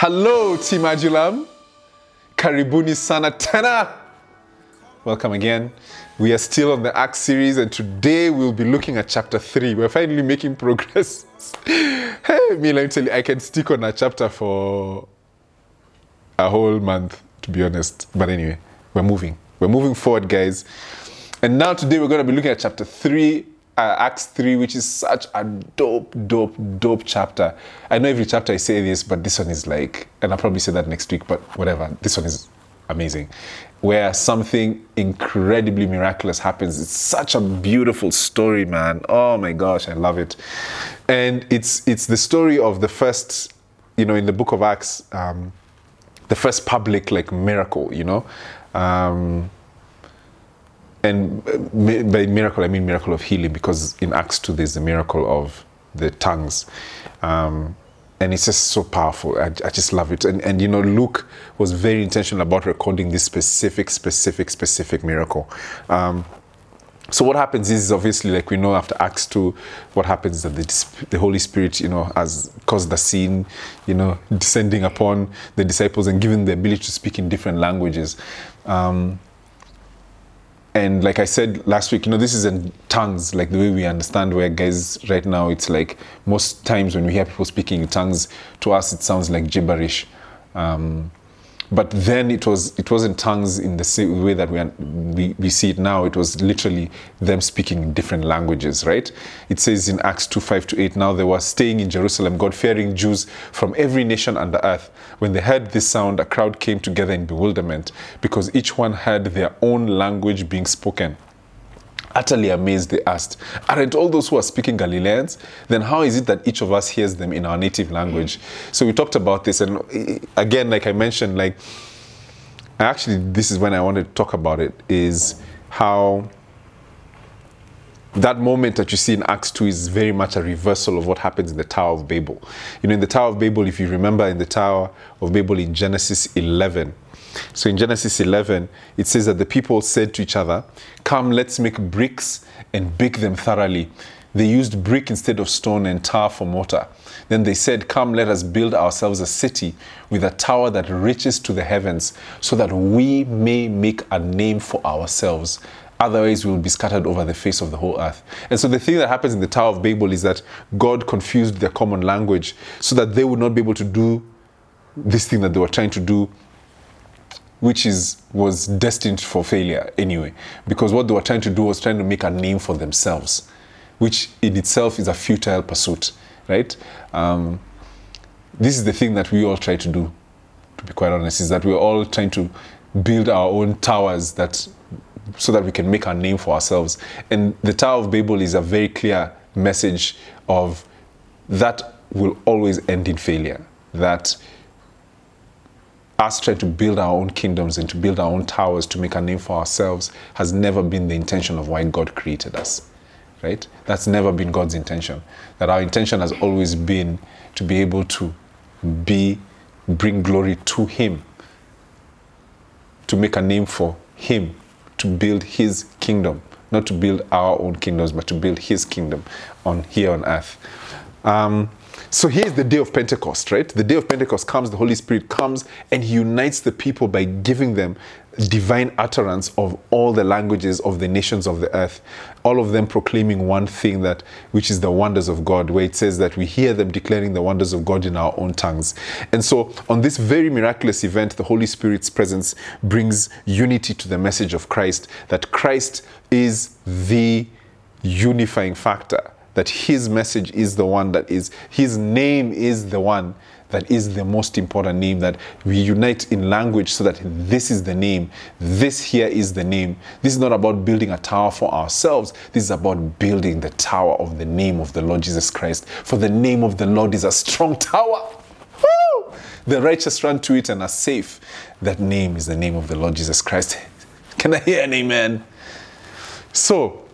Hello, Timajulam. Karibuni Sanatana. Welcome again. We are still on the Acts series, and today we'll be looking at chapter 3. We're finally making progress. Hey, me, let me tell you, I can stick on a chapter for a whole month, to be honest. But anyway, we're moving. We're moving forward, guys. And now today we're going to be looking at chapter 3, Acts 3, which is such a dope chapter. I know every chapter I say this, but this one is like, and I'll probably say that next week, but whatever. This one is amazing, where something incredibly miraculous happens. It's such a beautiful story, man. Oh my gosh, I love it. And it's the story of the first, you know, in the book of Acts, the first public like miracle, you know. And by miracle, I mean miracle of healing, because in Acts 2, there's the miracle of the tongues. And it's just so powerful. I just love it. And you know, Luke was very intentional about recording this specific miracle. So what happens is, obviously, like we know after Acts 2, what happens is that the Holy Spirit, you know, has caused the scene, you know, descending upon the disciples and giving them the ability to speak in different languages. And like I said last week, you know, this isn't tongues, like the way we understand where guys right now, it's like most times when we hear people speaking in tongues, to us it sounds like gibberish. But then it wasn't tongues in the same way that we see it now. It was literally them speaking in different languages, right? It says in Acts 2:5-8, now they were staying in Jerusalem, God-fearing Jews from every nation under earth. When they heard this sound, a crowd came together in bewilderment because each one heard their own language being spoken. Utterly amazed, they asked, aren't all those who are speaking Galileans? Then how is it that each of us hears them in our native language? So we talked about this, and again, like I mentioned, like actually this is when I wanted to talk about it, is how that moment that you see in Acts 2 is very much a reversal of what happens in the Tower of Babel. You know, in the Tower of Babel, if you remember, in the Tower of Babel in Genesis 11, so in Genesis 11, it says that the people said to each other, come, let's make bricks and bake them thoroughly. They used brick instead of stone and tar for mortar. Then they said, come, let us build ourselves a city with a tower that reaches to the heavens so that we may make a name for ourselves. Otherwise, we will be scattered over the face of the whole earth. And so the thing that happens in the Tower of Babel is that God confused their common language so that they would not be able to do this thing that they were trying to do, which was destined for failure anyway, because what they were trying to do was trying to make a name for themselves, which in itself is a futile pursuit, right? This is the thing that we all try to do, to be quite honest, is that we're all trying to build our own towers so that we can make a name for ourselves. And the Tower of Babel is a very clear message of that will always end in failure, that us trying to build our own kingdoms and to build our own towers to make a name for ourselves has never been the intention of why God created us, right? That's never been God's intention. That our intention has always been to be able to bring glory to Him, to make a name for Him, to build His kingdom, not to build our own kingdoms, but to build His kingdom on here on earth. So here's the day of Pentecost, right? The day of Pentecost comes, the Holy Spirit comes, and He unites the people by giving them divine utterance of all the languages of the nations of the earth, all of them proclaiming one thing, that which is the wonders of God, where it says that we hear them declaring the wonders of God in our own tongues. And so on this very miraculous event, the Holy Spirit's presence brings unity to the message of Christ, that Christ is the unifying factor, that His message is the one that is, His name is the one that is the most important name, that we unite in language so that this is the name, this here is the name. This is not about building a tower for ourselves. This is about building the tower of the name of the Lord Jesus Christ. For the name of the Lord is a strong tower. Woo! The righteous run to it and are safe. That name is the name of the Lord Jesus Christ. Can I hear an amen? So,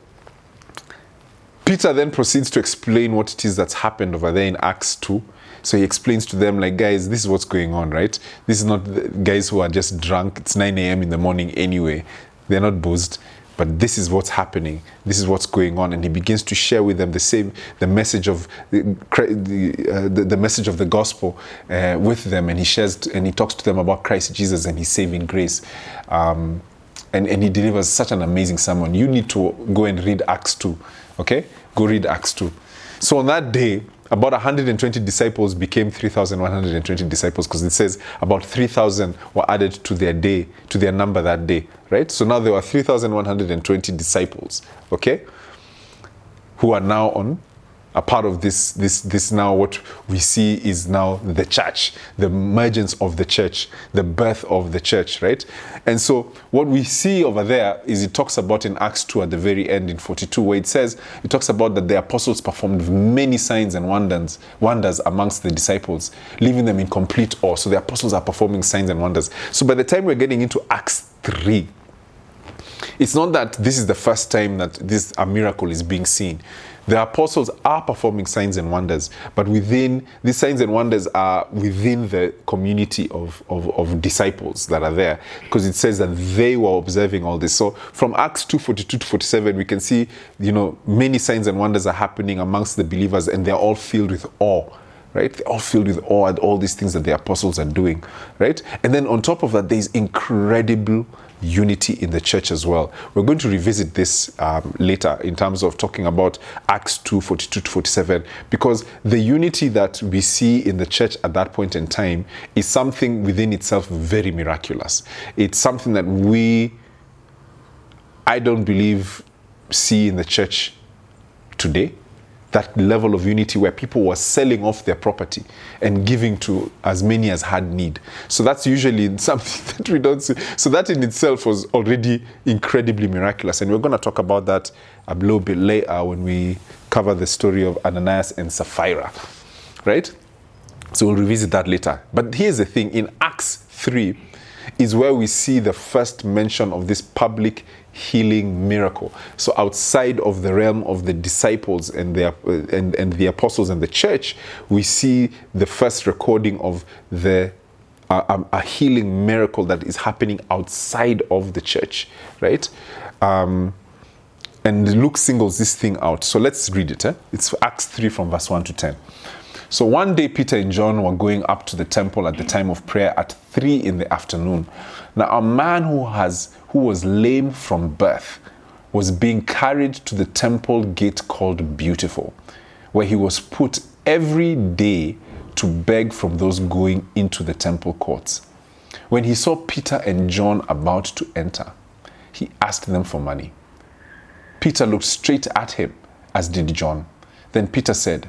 Peter then proceeds to explain what it is that's happened over there in Acts 2. So he explains to them, like, guys, this is what's going on, right? This is not the guys who are just drunk. It's 9 a.m. in the morning anyway. They're not boozed. But this is what's happening. This is what's going on, and he begins to share with them the message of the gospel with them, and he shares and he talks to them about Christ Jesus and His saving grace, and he delivers such an amazing sermon. You need to go and read Acts 2. Okay, go read Acts 2. So on that day, about 120 disciples became 3,120 disciples, because it says about 3,000 were added to their number that day, right? So now there were 3,120 disciples, okay, who are now on a part of this now what we see is now the church, the emergence of the church, the birth of the church, right? And so what we see over there is it talks about in Acts 2 at the very end in 42, where it talks about that the apostles performed many signs and wonders amongst the disciples, leaving them in complete awe. So the apostles are performing signs and wonders. So by the time we're getting into Acts 3, it's not that this is the first time that a miracle is being seen. The apostles are performing signs and wonders, but within these signs and wonders are within the community of disciples that are there, because it says that they were observing all this. So from Acts 2:42 to 47, we can see, many signs and wonders are happening amongst the believers, and they're all filled with awe, right? They're all filled with awe at all these things that the apostles are doing, right? And then on top of that, there's incredible unity in the church as well. We're going to revisit this later in terms of talking about Acts 2:42 to 47, because the unity that we see in the church at that point in time is something within itself very miraculous. It's something that I don't believe see in the church today. That level of unity where people were selling off their property and giving to as many as had need. So that's usually something that we don't see. So that in itself was already incredibly miraculous. And we're going to talk about that a little bit later when we cover the story of Ananias and Sapphira, right? So we'll revisit that later. But here's the thing, in Acts 3 is where we see the first mention of this public healing miracle. So outside of the realm of the disciples and the apostles and the church, we see the first recording of a healing miracle that is happening outside of the church, right? And Luke singles this thing out. So let's read it. It's Acts 3 from verse 1 to 10. So one day Peter and John were going up to the temple at the time of prayer at 3 p.m. Now a man who was lame from birth was being carried to the temple gate called Beautiful, where he was put every day to beg from those going into the temple courts. When he saw Peter and John about to enter, he asked them for money. Peter looked straight at him, as did John. Then Peter said,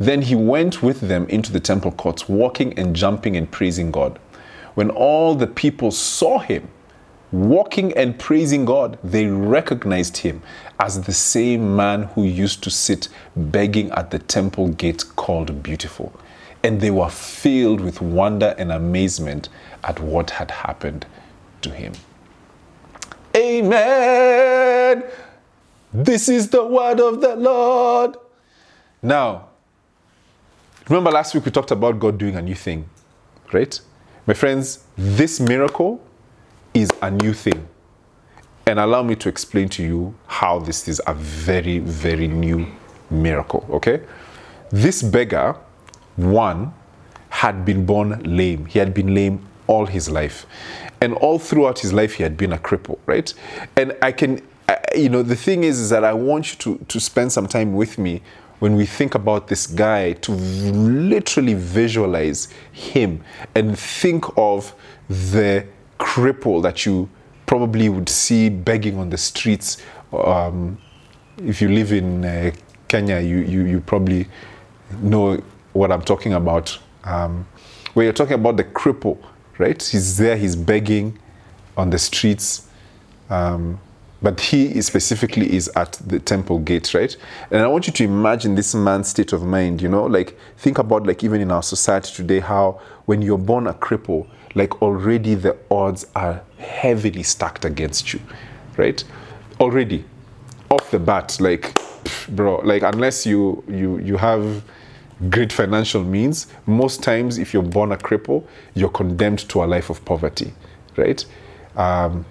Then he went with them into the temple courts, walking and jumping and praising God. When all the people saw him walking and praising God, they recognized him as the same man who used to sit begging at the temple gate called Beautiful. And they were filled with wonder and amazement at what had happened to him. Amen. This is the word of the Lord. Now, remember last week we talked about God doing a new thing, right? My friends, this miracle is a new thing. And allow me to explain to you how this is a very, very new miracle, okay? This beggar, one, had been born lame. He had been lame all his life. And all throughout his life he had been a cripple, right? And the thing is that I want you to spend some time with me when we think about this guy, to literally visualize him and think of the cripple that you probably would see begging on the streets. If you live in Kenya, you probably know what I'm talking about. Where you're talking about the cripple, right? He's begging on the streets. But he specifically is at the temple gate, right? And I want you to imagine this man's state of mind, you know, like think about like even in our society today, how when you're born a cripple, like already the odds are heavily stacked against you, right? Already, off the bat, like, bro, like unless you have great financial means, most times if you're born a cripple, you're condemned to a life of poverty, right?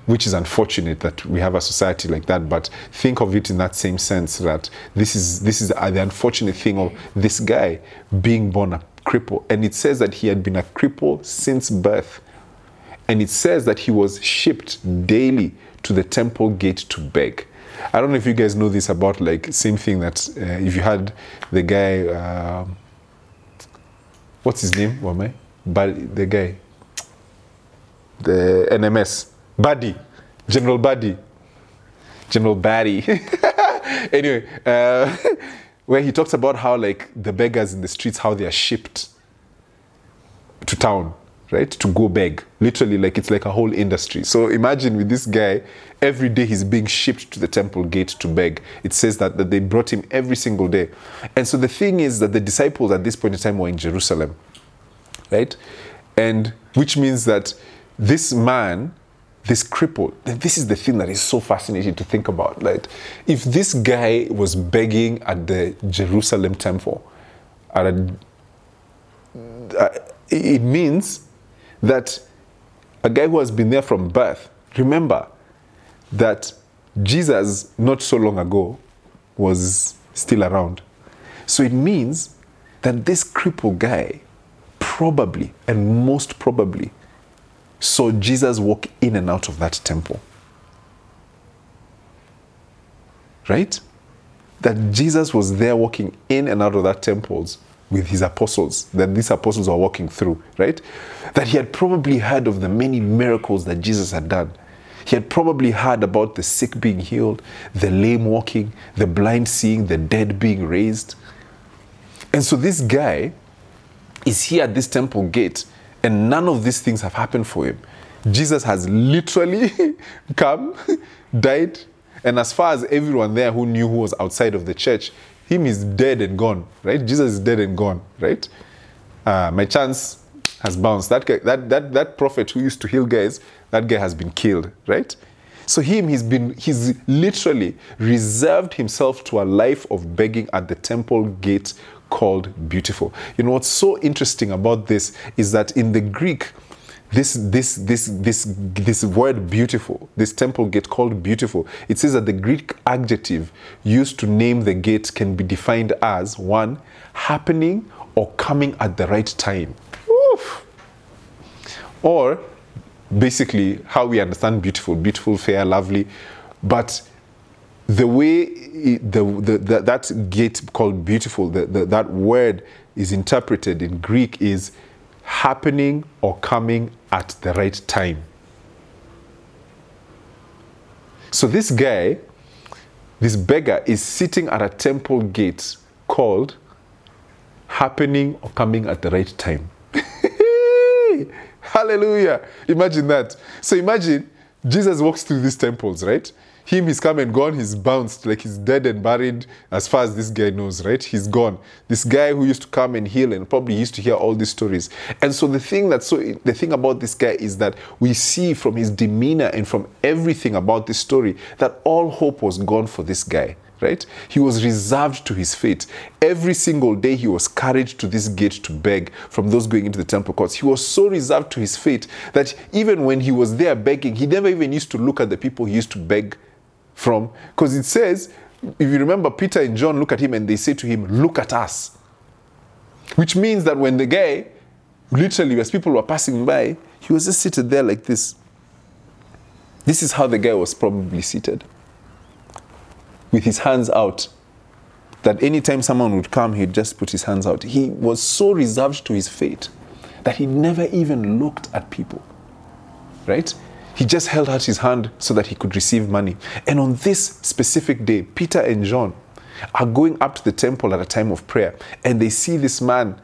Which is unfortunate that we have a society like that, but think of it in that same sense, that this is the unfortunate thing of this guy being born a cripple. And it says that he had been a cripple since birth. And it says that he was shipped daily to the temple gate to beg. I don't know if you guys know this about like same thing that if you had the guy, what's his name? Wame? But the guy, the NMS. Badi, General Badi, General Barry. Anyway, where he talks about how like the beggars in the streets, how they are shipped to town, right? To go beg. Literally, like it's like a whole industry. So imagine with this guy, every day he's being shipped to the temple gate to beg. It says that they brought him every single day. And so the thing is that the disciples at this point in time were in Jerusalem, right? And which means that this man, this cripple, this is the thing that is so fascinating to think about. Like, if this guy was begging at the Jerusalem temple, it means that a guy who has been there from birth, remember that Jesus not so long ago was still around. So it means that this cripple guy probably, and most probably, saw Jesus walk in and out of that temple. Right? That Jesus was there walking in and out of that temple with his apostles, that these apostles were walking through, right? That he had probably heard of the many miracles that Jesus had done. He had probably heard about the sick being healed, the lame walking, the blind seeing, the dead being raised. And so this guy is here at this temple gate, and none of these things have happened for him. Jesus has literally come, died, and as far as everyone there who knew who was outside of the church, him is dead and gone, right? Jesus is dead and gone, right? My chance has bounced. That guy, that prophet who used to heal guys, that guy has been killed, right? So he's literally reserved himself to a life of begging at the temple gate called Beautiful. You know what's so interesting about this is that in the Greek, this word Beautiful, this temple gate called Beautiful, it says that the Greek adjective used to name the gate can be defined as one, happening or coming at the right time. Oof. Or basically how we understand beautiful, fair, lovely, but the way that gate called Beautiful, that word is interpreted in Greek is happening or coming at the right time. So this guy, this beggar, is sitting at a temple gate called happening or coming at the right time. Hallelujah. Imagine that. So imagine Jesus walks through these temples, right? Him, he's come and gone, he's bounced, like he's dead and buried as far as this guy knows, right? He's gone. This guy who used to come and heal and probably used to hear all these stories. And so the thing about this guy is that we see from his demeanor and from everything about this story that all hope was gone for this guy, right? He was reserved to his fate. Every single day he was carried to this gate to beg from those going into the temple courts. He was so reserved to his fate that even when he was there begging, he never even used to look at the people he used to beg from, because it says, if you remember, Peter and John look at him and they say to him, "Look at us." Which means that when the guy, literally as people were passing by, he was just seated there like this. This is how the guy was probably seated, with his hands out. That anytime someone would come, he'd just put his hands out. He was so reserved to his fate that he never even looked at people, right? He just held out his hand so that he could receive money. And on this specific day, Peter and John are going up to the temple at a time of prayer, and they see this man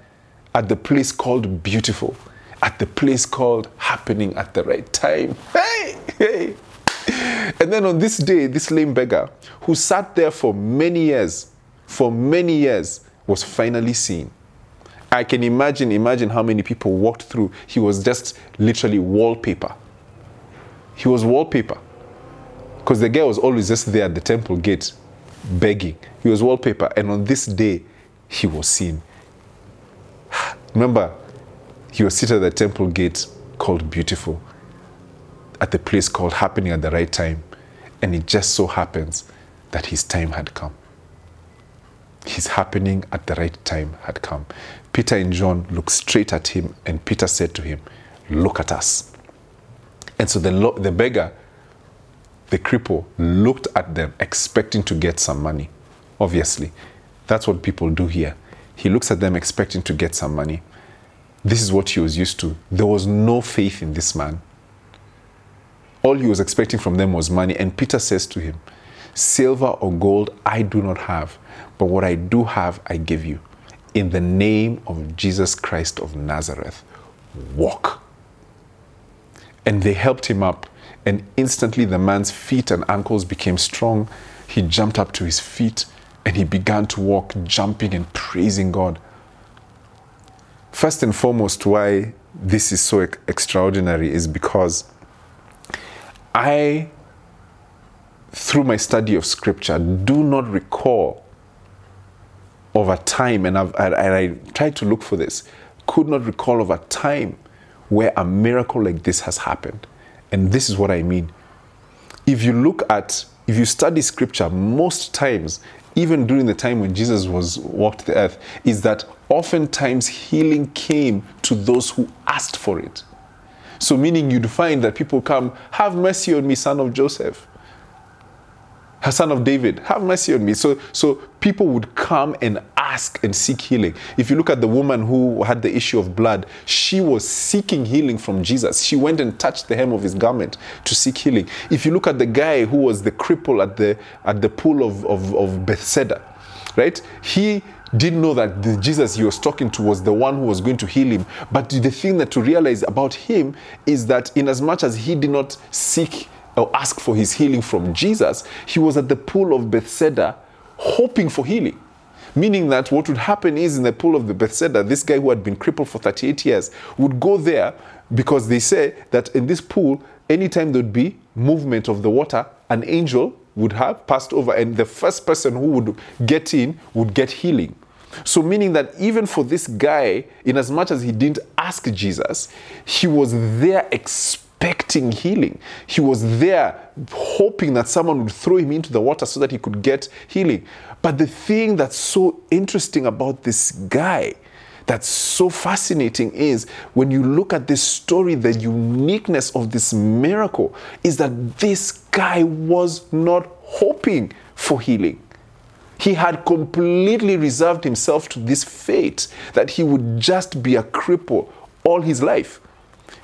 at the place called Beautiful, at the place called happening at the right time. Hey! And then on this day, this lame beggar who sat there for many years, was finally seen. I can imagine how many people walked through. He was just literally wallpaper. He was wallpaper. Because the guy was always just there at the temple gate begging. He was wallpaper. And on this day, he was seen. Remember, he was seated at the temple gate called Beautiful, at the place called Happening at the Right Time. And it just so happens that his time had come. His happening at the right time had come. Peter and John looked straight at him, and Peter said to him, "Look at us." And so the beggar, the cripple, looked at them, expecting to get some money. Obviously, that's what people do here. He looks at them expecting to get some money. This is what he was used to. There was no faith in this man. All he was expecting from them was money. And Peter says to him, "Silver or gold I do not have, but what I do have I give you. In the name of Jesus Christ of Nazareth, walk." And they helped him up, and instantly the man's feet and ankles became strong. He jumped up to his feet, and he began to walk, jumping and praising God. First and foremost, why this is so extraordinary is because I, through my study of scripture, do not recall of a time, and I tried to look for this, could not recall of a time where a miracle like this has happened. And this is what I mean. If you study scripture, most times, even during the time when Jesus walked the earth, is that oftentimes healing came to those who asked for it. So meaning you'd find that people come, "Have mercy on me, son of Joseph. Son of David, have mercy on me." So people would come and ask and seek healing. If you look at the woman who had the issue of blood, she was seeking healing from Jesus. She went and touched the hem of his garment to seek healing. If you look at the guy who was the cripple at the pool of Bethsaida, right? He didn't know that the Jesus he was talking to was the one who was going to heal him. But the thing that to realize about him is that in as much as he did not seek or ask for his healing from Jesus, he was at the pool of Bethsaida hoping for healing. Meaning that what would happen is, in the pool of the Bethsaida, this guy who had been crippled for 38 years would go there, because they say that in this pool, anytime there'd be movement of the water, an angel would have passed over, and the first person who would get in would get healing. So meaning that even for this guy, in as much as he didn't ask Jesus, he was there expecting healing. He was there hoping that someone would throw him into the water so that he could get healing. But the thing that's so interesting about this guy, that's so fascinating, is when you look at this story, the uniqueness of this miracle is that this guy was not hoping for healing. He had completely reserved himself to this fate that he would just be a cripple all his life.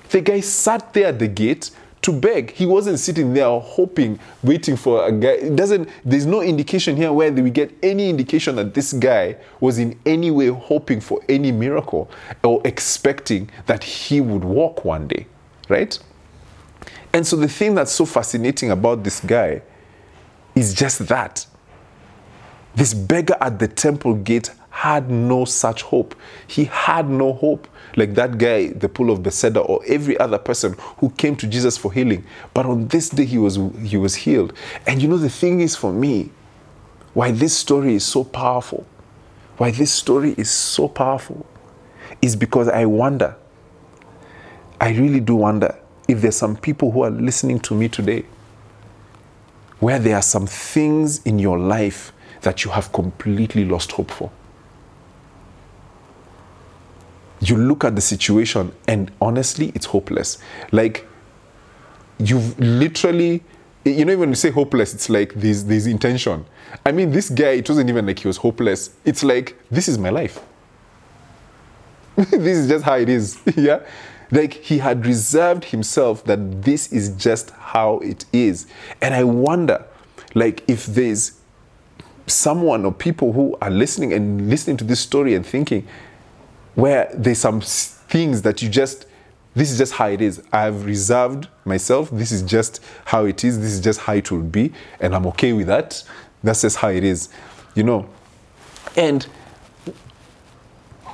The guy sat there at the gate to beg. He wasn't sitting there hoping, waiting for a guy. There's no indication here where we get any indication that this guy was in any way hoping for any miracle or expecting that he would walk one day, right? And so the thing that's so fascinating about this guy is just that. This beggar at the temple gate had no such hope. He had no hope like that guy, the pool of Bethsaida, or every other person who came to Jesus for healing. But on this day, he was healed. And you know, the thing is, for me, why this story is so powerful, is because I really do wonder if there's some people who are listening to me today, where there are some things in your life that you have completely lost hope for. You look at the situation and honestly, it's hopeless. Like, you've literally, you know, even when you say hopeless, it's like this intention. I mean, this guy, it wasn't even like he was hopeless. It's like, this is my life. This is just how it is, yeah? Like, he had reserved himself that this is just how it is. And I wonder, like, if there's someone or people who are listening to this story and thinking, where there's some things that you just this is just how it is. I have reserved myself. This is just how it is. This is just how it will be. And I'm okay with that. That's just how it is, you know. And,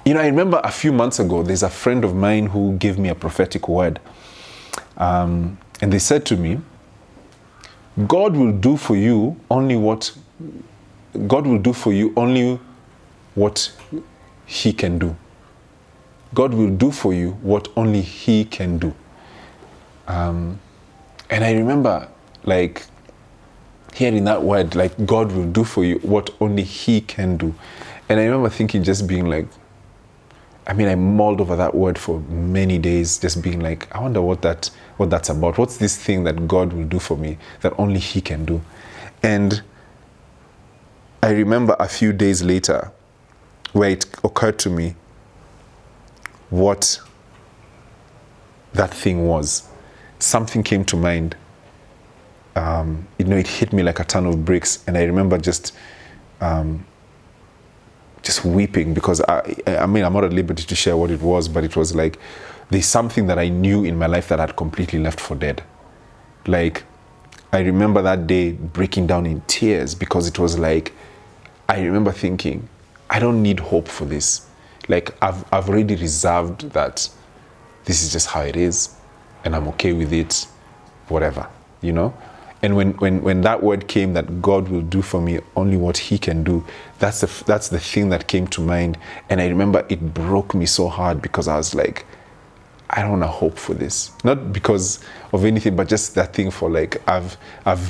you know, I remember a few months ago, there's a friend of mine who gave me a prophetic word. And they said to me, God will do for you only what He can do. God will do for you what only He can do. And I remember, like, hearing that word, like, God will do for you what only He can do. And I remember thinking, just being like, I mean, I mulled over that word for many days, just being like, I wonder what that's about. What's this thing that God will do for me that only He can do? And I remember a few days later where it occurred to me what that thing was. Something came to mind. You know, it hit me like a ton of bricks. And I remember just weeping, because I mean, I'm not at liberty to share what it was, but it was like, there's something that I knew in my life that I had completely left for dead. Like, I remember that day breaking down in tears, because it was like, I remember thinking, I don't need hope for this. Like, I've already reserved that this is just how it is, and I'm okay with it, whatever, you know? And when that word came, that God will do for me only what He can do, that's the thing that came to mind. And I remember it broke me so hard, because I was like, I don't want to hope for this. Not because of anything, but just that thing for like, I've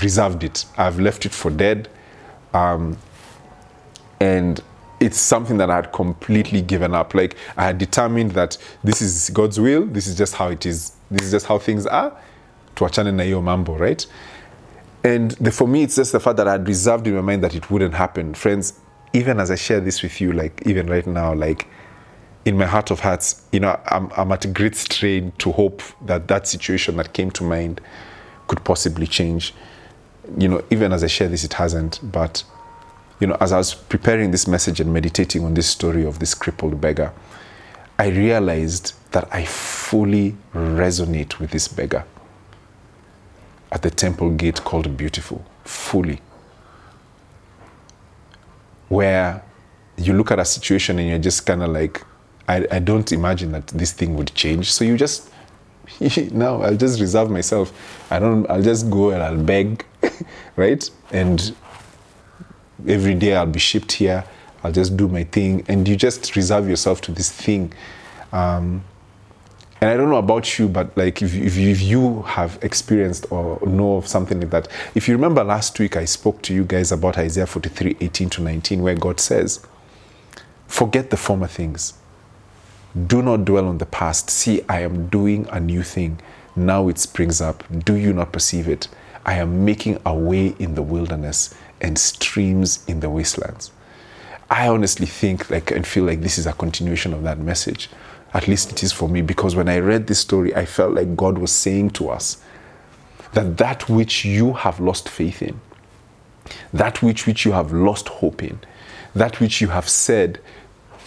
reserved it. I've left it for dead. And it's something that I had completely given up. Like, I had determined that this is God's will. This is just how it is. This is just how things are. Tuachana na hiyo mambo, right? And for me, it's just the fact that I had reserved in my mind that it wouldn't happen. Friends, even as I share this with you, like, even right now, like, in my heart of hearts, you know, I'm at a great strain to hope that situation that came to mind could possibly change. You know, even as I share this, it hasn't. But, you know, as I was preparing this message and meditating on this story of this crippled beggar, I realized that I fully resonate with this beggar at the temple gate called Beautiful, fully. Where you look at a situation and you're just kind of like, I don't imagine that this thing would change. So you just, no, I'll just reserve myself. I'll just go and I'll beg, right? And every day I'll be shipped here. I'll just do my thing. And you just reserve yourself to this thing. And I don't know about you, but like if you have experienced or know of something like that, if you remember last week, I spoke to you guys about Isaiah 43:18-19, where God says, forget the former things. Do not dwell on the past. See, I am doing a new thing. Now it springs up. Do you not perceive it? I am making a way in the wilderness and streams in the wastelands. I honestly think like and feel like this is a continuation of that message. At least it is for me, because when I read this story, I felt like God was saying to us that which you have lost faith in, that which you have lost hope in, that which you have said,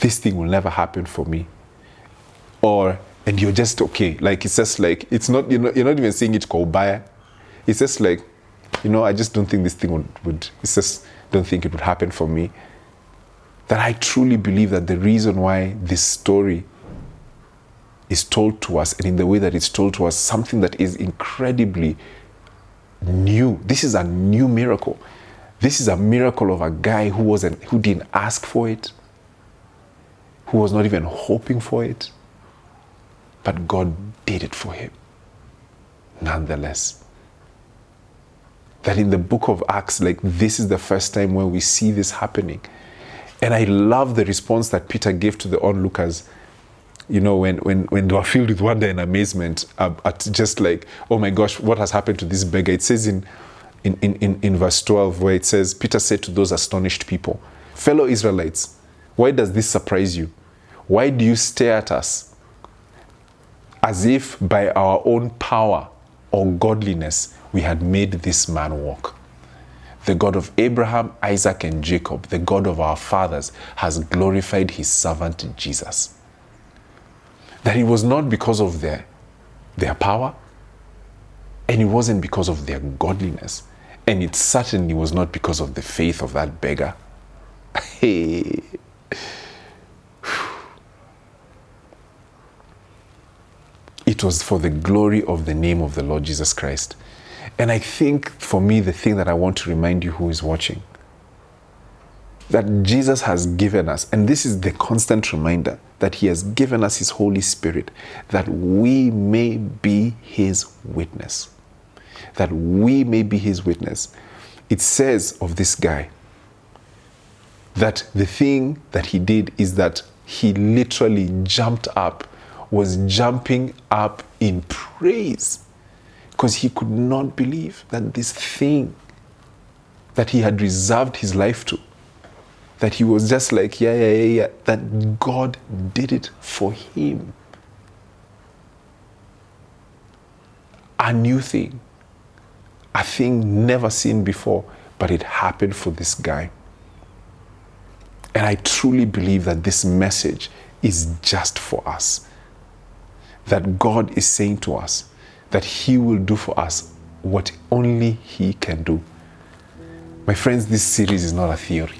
this thing will never happen for me. And you're just okay. Like, it's just like, it's not, you're not even saying it kobaya. It's just like, you know, I just don't think this thing would it's just don't think it would happen for me. That I truly believe that the reason why this story is told to us, and in the way that it's told to us, something that is incredibly new. This is a new miracle. This is a miracle of a guy who didn't ask for it, who was not even hoping for it, but God did it for him nonetheless. That in the book of Acts, like, this is the first time where we see this happening. And I love the response that Peter gave to the onlookers. You know, when they were filled with wonder and amazement at just like, oh my gosh, what has happened to this beggar? It says in verse 12, where it says, Peter said to those astonished people, fellow Israelites, why does this surprise you? Why do you stare at us as if by our own power or godliness we had made this man walk? The God of Abraham, Isaac, and Jacob, the God of our fathers, has glorified his servant Jesus. That it was not because of their their power, and it wasn't because of their godliness, and it certainly was not because of the faith of that beggar. Hey. It was for the glory of the name of the Lord Jesus Christ. And I think for me, the thing that I want to remind you who is watching, that Jesus has given us, and this is the constant reminder, that he has given us his Holy Spirit, that we may be his witness. That we may be his witness. It says of this guy that the thing that he did is that he literally jumped up, was jumping up in praise, because he could not believe that this thing that he had reserved his life to, that he was just like, yeah, that God did it for him. A new thing, a thing never seen before, but it happened for this guy. And I truly believe that this message is just for us. That God is saying to us that he will do for us what only he can do. My friends, this series is not a theory.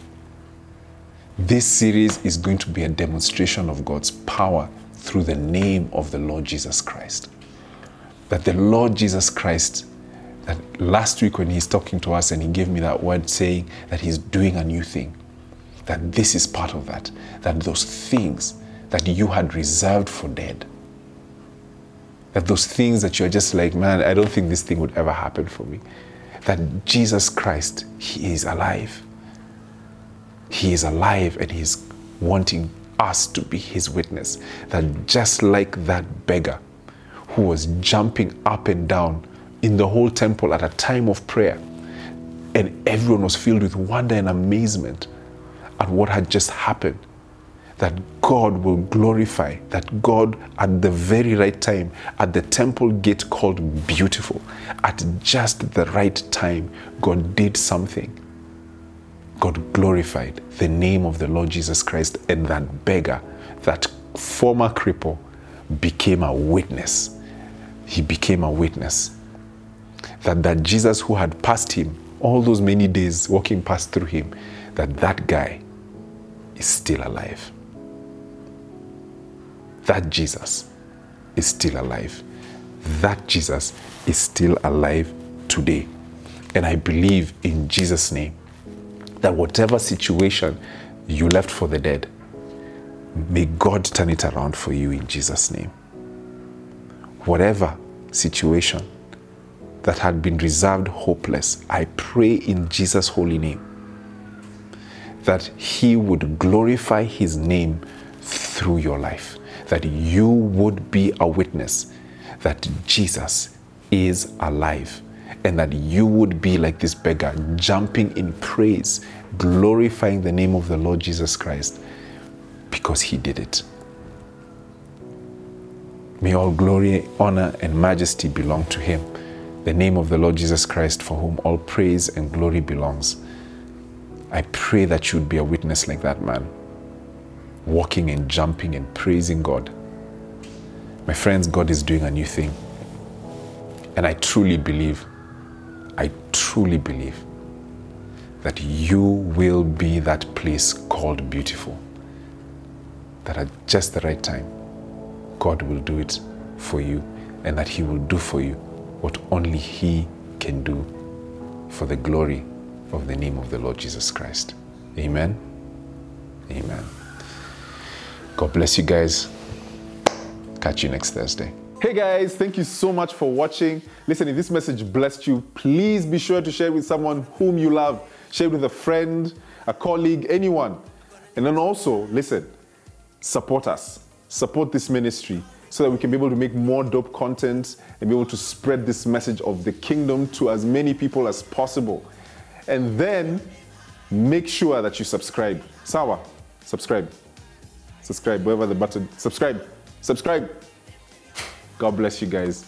This series is going to be a demonstration of God's power through the name of the Lord Jesus Christ. That the Lord Jesus Christ, that last week when he's talking to us and he gave me that word saying that he's doing a new thing, that this is part of that, that those things that you had reserved for dead, that those things that you're just like, man, I don't think this thing would ever happen for me, that Jesus Christ, he is alive. He is alive and he's wanting us to be his witness. That just like that beggar who was jumping up and down in the whole temple at a time of prayer, and everyone was filled with wonder and amazement at what had just happened, that God will glorify, that God at the very right time, at the temple gate called Beautiful, at just the right time, God did something. God glorified the name of the Lord Jesus Christ, and that beggar, that former cripple, became a witness. He became a witness. That Jesus who had passed him, all those many days walking past through him, that guy is still alive. That Jesus is still alive. That Jesus is still alive today. And I believe in Jesus' name that whatever situation you left for the dead, may God turn it around for you in Jesus' name. Whatever situation that had been reserved hopeless, I pray in Jesus' holy name that he would glorify his name through your life, that you would be a witness that Jesus is alive, and that you would be like this beggar, jumping in praise, glorifying the name of the Lord Jesus Christ, because he did it. May all glory, honor, and majesty belong to him, the name of the Lord Jesus Christ, for whom all praise and glory belongs. I pray that you would be a witness like that man, walking and jumping and praising God. My friends, God is doing a new thing. And I truly believe that you will be that place called Beautiful. That at just the right time, God will do it for you, and that he will do for you what only he can do, for the glory of the name of the Lord Jesus Christ. Amen. Amen. God bless you guys. Catch you next Thursday. Hey guys, thank you so much for watching. Listen, if this message blessed you, please be sure to share it with someone whom you love. Share it with a friend, a colleague, anyone. And then also, listen, support us. Support this ministry so that we can be able to make more dope content and be able to spread this message of the kingdom to as many people as possible. And then make sure that you subscribe. Sawa, subscribe. Subscribe, wherever the button. Subscribe. God bless you guys.